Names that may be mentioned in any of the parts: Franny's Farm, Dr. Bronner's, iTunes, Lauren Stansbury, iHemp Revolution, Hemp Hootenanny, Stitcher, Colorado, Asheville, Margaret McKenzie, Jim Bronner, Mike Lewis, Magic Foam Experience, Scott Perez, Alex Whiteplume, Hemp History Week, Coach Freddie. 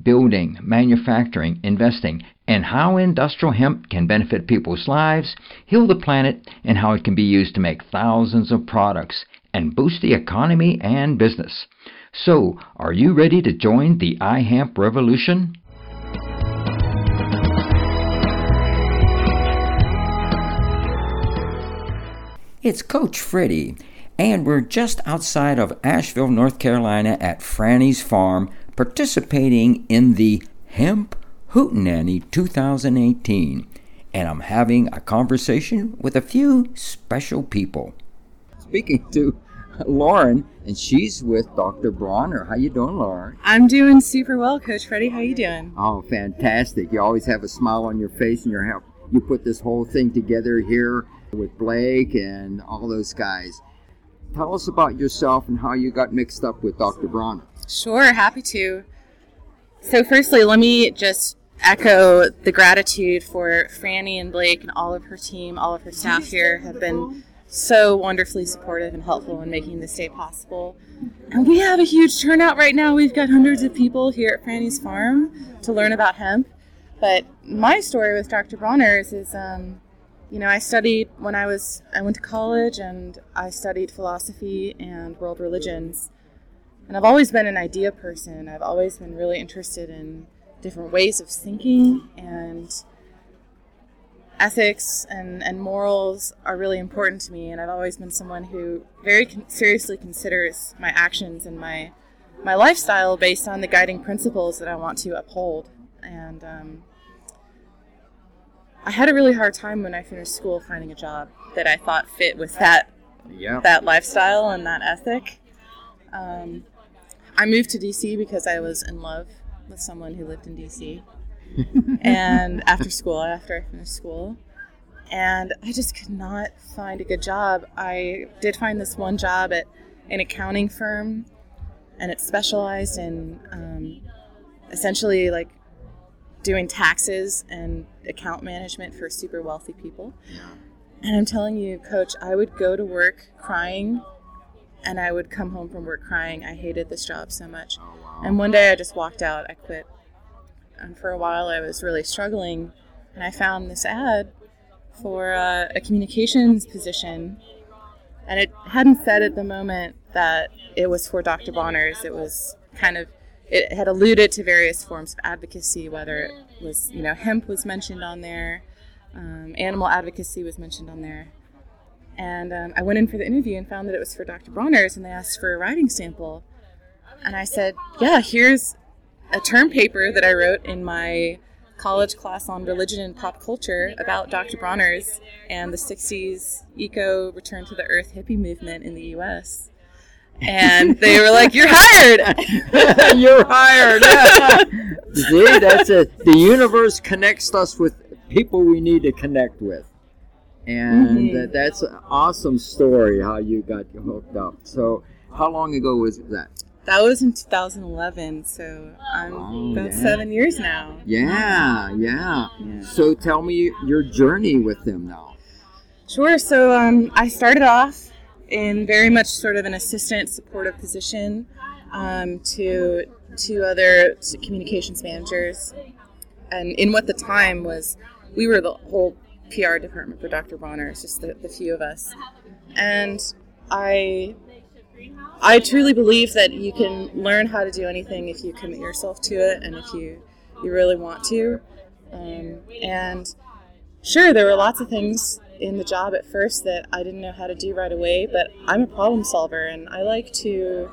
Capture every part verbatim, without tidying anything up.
building, manufacturing, investing, and how industrial hemp can benefit people's lives, heal the planet, and how it can be used to make thousands of products and boost the economy and business. So, are you ready to join the iHemp Revolution? It's Coach Freddie, and we're just outside of Asheville, North Carolina at Franny's Farm, participating in the Hemp Hootenanny twenty eighteen, and I'm having a conversation with a few special people. Speaking to Lauren, and she's with Doctor Bronner. How you doing, Lauren? I'm doing super well, Coach Freddie. How you doing? Oh, fantastic. You always have a smile on your face, and your help. You put this whole thing together here with Blake and all those guys. Tell us about yourself and how you got mixed up with Doctor Bronner. Sure, happy to. So firstly, let me just echo the gratitude for Franny and Blake and all of her team. All of her staff here have been so wonderfully supportive and helpful in making this day possible. And we have a huge turnout right now. We've got hundreds of people here at Franny's Farm to learn about hemp. But my story with Doctor Bronner's is, um, you know, I studied when I was, I went to college and I studied philosophy and world religions. And I've always been an idea person. I've always been really interested in different ways of thinking, and ethics and, and morals are really important to me. And I've always been someone who very con- seriously considers my actions and my my lifestyle based on the guiding principles that I want to uphold. And um, I had a really hard time when I finished school finding a job that I thought fit with that, yeah. that lifestyle and that ethic. Um, I moved to D C because I was in love with someone who lived in D C and after school, after I finished school, and I just could not find a good job. I did find this one job at an accounting firm, and it specialized in um, essentially like doing taxes and account management for super wealthy people. And I'm telling you, Coach, I would go to work crying, and I would come home from work crying. I hated this job so much. Oh, wow. And one day I just walked out. I quit. And for a while I was really struggling. And I found this ad for uh, a communications position. And it hadn't said at the moment that it was for Doctor Bronner's. It was kind of, it had alluded to various forms of advocacy, whether it was, you know, hemp was mentioned on there. Um, animal advocacy was mentioned on there. And um, I went in for the interview and found that it was for Doctor Bronner's, and they asked for a writing sample. And I said, yeah, here's a term paper that I wrote in my college class on religion and pop culture about Doctor Bronner's and the sixties eco return to the earth hippie movement in the U S And they were like, you're hired. You're hired. See, that's it. The universe connects us with people we need to connect with. And mm-hmm. that's an awesome story how you got hooked up. So how long ago was that? That was in two thousand eleven, so I'm oh, about yeah. seven years now. Yeah, yeah, yeah. So tell me your journey with them now. Sure. So um, I started off in very much sort of an assistant supportive position um, to two other communications managers. And in what the time was, we were the whole P R department for Doctor Bronner. It's just the, the few of us. And I I truly believe that you can learn how to do anything if you commit yourself to it and if you, you really want to. Um, and sure, there were lots of things in the job at first that I didn't know how to do right away, but I'm a problem solver, and I like to,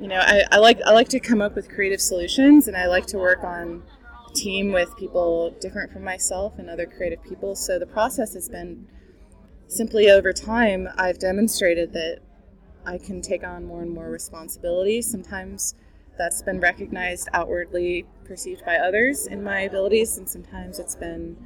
you know, I, I like I like to come up with creative solutions, and I like to work on team with people different from myself and other creative people. So the process has been simply over time I've demonstrated that I can take on more and more responsibility. Sometimes that's been recognized outwardly, perceived by others in my abilities, and sometimes it's been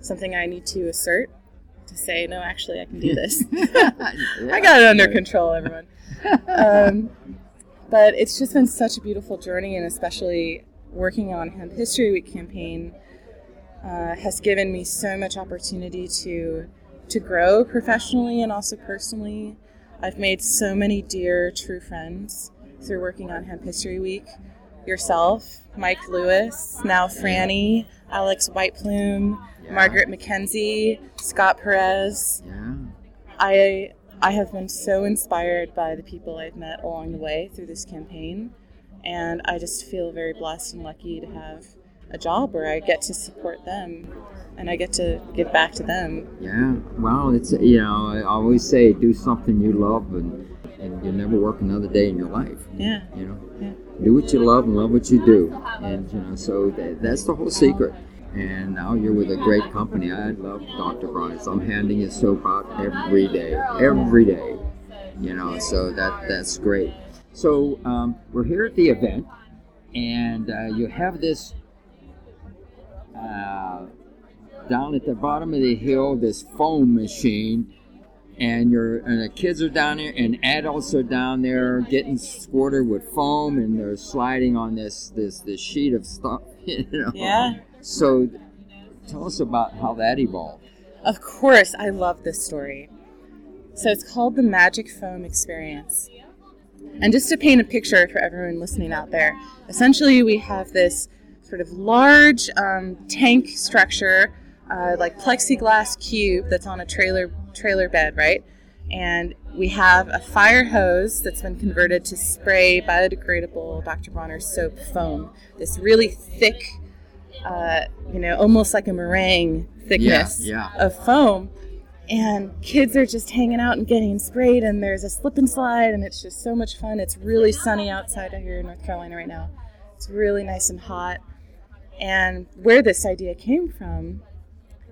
something I need to assert to say, no, actually, I can do this. I got it under control, everyone. Um, but it's just been such a beautiful journey, and especially working on Hemp History Week campaign uh, has given me so much opportunity to to grow professionally and also personally. I've made so many dear, true friends through working on Hemp History Week. Yourself, Mike Lewis, now Franny, Alex Whiteplume, yeah. Margaret McKenzie, Scott Perez. Yeah. I I have been so inspired by the people I've met along the way through this campaign, and I just feel very blessed and lucky to have a job where I get to support them and I get to give back to them. Yeah, well, it's, you know, I always say do something you love, and, and you'll never work another day in your life. Yeah. You know? Yeah. Do what you love and love what you do. And, you know, so that, that's the whole secret. And now you're with a great company. I love Doctor Bronner's. I'm handing his soap out every day, every day. You know, so that that's great. So um, we're here at the event, and uh, you have this uh, down at the bottom of the hill, this foam machine. And you're and the kids are down there, and adults are down there getting squirted with foam, and they're sliding on this this, this sheet of stuff. You know? Yeah. So, tell us about how that evolved. Of course, I love this story. So it's called the Magic Foam Experience, and just to paint a picture for everyone listening out there, essentially we have this sort of large um, tank structure, uh, like plexiglass cube that's on a trailer. trailer bed, right? And we have a fire hose that's been converted to spray biodegradable Doctor Bronner's soap foam. This really thick, uh, you know, almost like a meringue thickness yeah, yeah. of foam. And kids are just hanging out and getting sprayed, and there's a slip and slide, and it's just so much fun. It's really sunny outside here in North Carolina right now. It's really nice and hot. And where this idea came from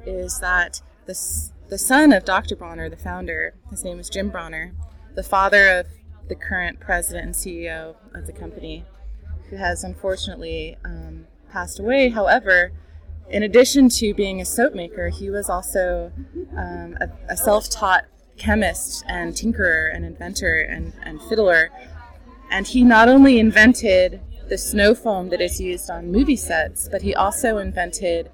is that this The son of Doctor Bronner, the founder, his name is Jim Bronner, the father of the current president and C E O of the company, who has unfortunately um, passed away. However, in addition to being a soap maker, he was also um, a, a self-taught chemist and tinkerer and inventor and, and fiddler. And he not only invented the snow foam that is used on movie sets, but he also invented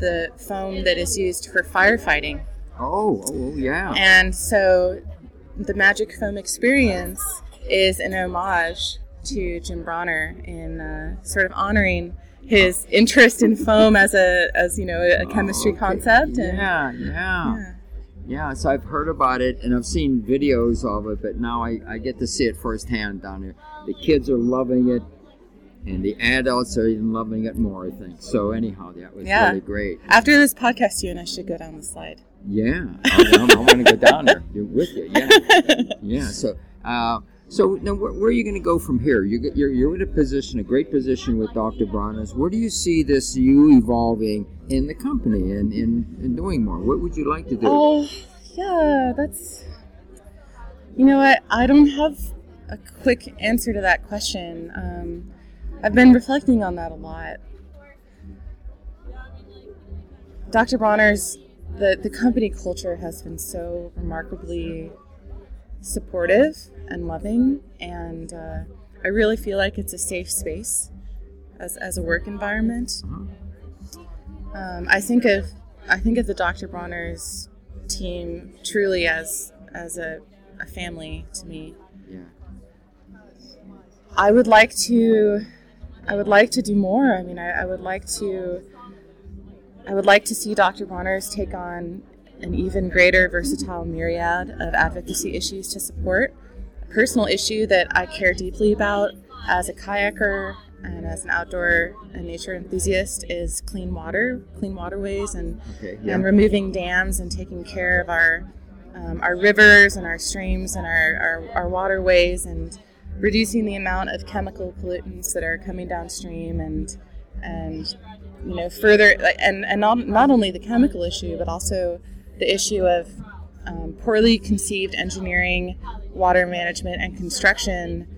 the foam that is used for firefighting. Oh, oh, yeah. And so the Magic Foam Experience is an homage to Jim Bronner in uh, sort of honoring his interest in foam as a, as you know, a chemistry oh, okay. concept. And, yeah, yeah, yeah. Yeah, so I've heard about it, and I've seen videos of it, but now I, I get to see it firsthand down here. The kids are loving it, and the adults are even loving it more, I think. So anyhow, that was yeah. really great. After this podcast, you and I should go down the slide. Yeah, I, I want to go down there. You're with you, yeah, yeah. So, uh, so now where, where are you going to go from here? You're, you're you're in a position, a great position with Doctor Bronner's. Where do you see this you evolving in the company and in, in doing more? What would you like to do? Oh, uh, yeah, that's. You know what? I, I don't have a quick answer to that question. Um, I've been reflecting on that a lot. Doctor Bronner's. The, the company culture has been so remarkably supportive and loving, and uh, I really feel like it's a safe space as as a work environment. Um, I think of I think of the Doctor Bronner's team truly as as a, a family to me. Yeah. I would like to I would like to do more. I mean, I, I would like to. I would like to see Doctor Bronner's take on an even greater versatile myriad of advocacy issues to support. A personal issue that I care deeply about as a kayaker and as an outdoor and nature enthusiast is clean water, clean waterways, and okay, yeah. and removing dams and taking care of our um, our rivers and our streams and our, our, our waterways, and reducing the amount of chemical pollutants that are coming downstream, and and you know, further, and, and not, not only the chemical issue, but also the issue of um, poorly conceived engineering, water management, and construction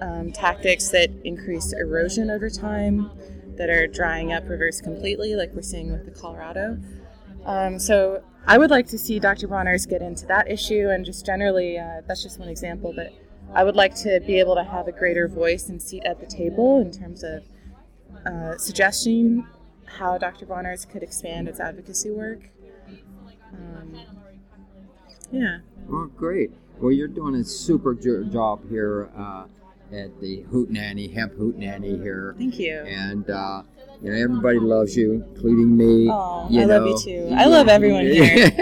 um, tactics that increase erosion over time, that are drying up rivers completely, like we're seeing with the Colorado. Um, so I would like to see Doctor Bronner's get into that issue, and just generally, uh, that's just one example, but I would like to be able to have a greater voice and seat at the table in terms of uh, suggesting how Doctor Bronner's could expand its advocacy work. Um, yeah. Well, great. Well, you're doing a super job here uh, at the Hootenanny, Hemp Hootenanny here. Thank you. And uh, you know, everybody loves you, including me. Oh, I know. Love you too. You I know. Love everyone here.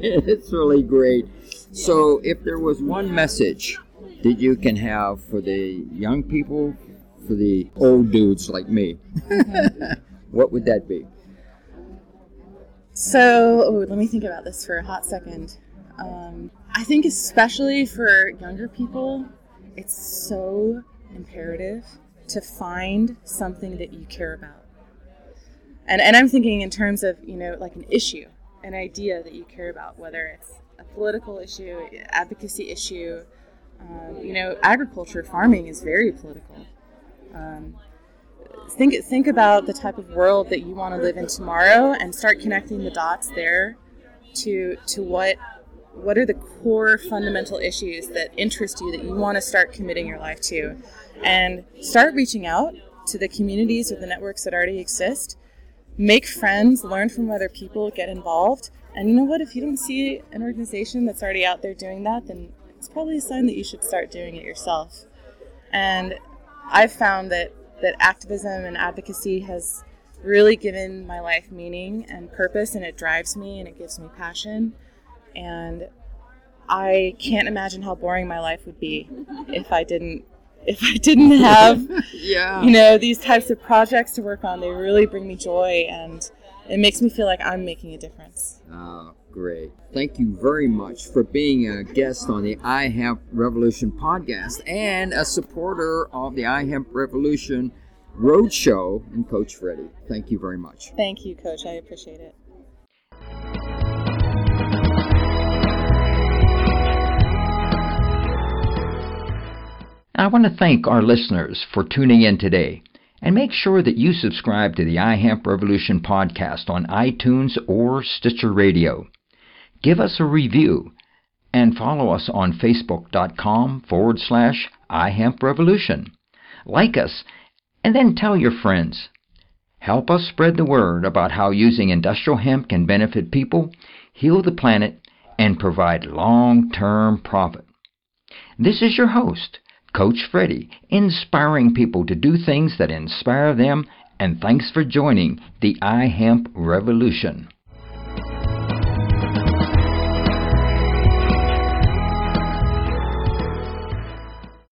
It's really great. So if there was one message that you can have for the young people, for the old dudes like me, mm-hmm. what would that be? So, oh, let me think about this for a hot second. Um, I think especially for younger people, it's so imperative to find something that you care about. And and I'm thinking in terms of, you know, like an issue, an idea that you care about, whether it's a political issue, advocacy issue. Um, you know, agriculture, farming is very political. Um, think think about the type of world that you want to live in tomorrow, and start connecting the dots there to to what what are the core fundamental issues that interest you, that you want to start committing your life to, and start reaching out to the communities or the networks that already exist. Make friends, learn from other people, get involved. And you know what? If you don't see an organization that's already out there doing that, then it's probably a sign that you should start doing it yourself. And I've found that, that activism and advocacy has really given my life meaning and purpose, and it drives me and it gives me passion. And I can't imagine how boring my life would be if I didn't If I didn't have, yeah. you know, these types of projects to work on. They really bring me joy, and it makes me feel like I'm making a difference. Oh, great. Thank you very much for being a guest on the iHemp Revolution podcast and a supporter of the iHemp Revolution Roadshow and Coach Freddie. Thank you very much. Thank you, Coach. I appreciate it. I want to thank our listeners for tuning in today, and make sure that you subscribe to the iHemp Revolution podcast on iTunes or Stitcher Radio. Give us a review and follow us on Facebook.com forward slash iHemp Revolution. Like us, and then tell your friends. Help us spread the word about how using industrial hemp can benefit people, heal the planet, and provide long-term profit. This is your host, Coach Freddie, inspiring people to do things that inspire them, and thanks for joining the iHemp Revolution.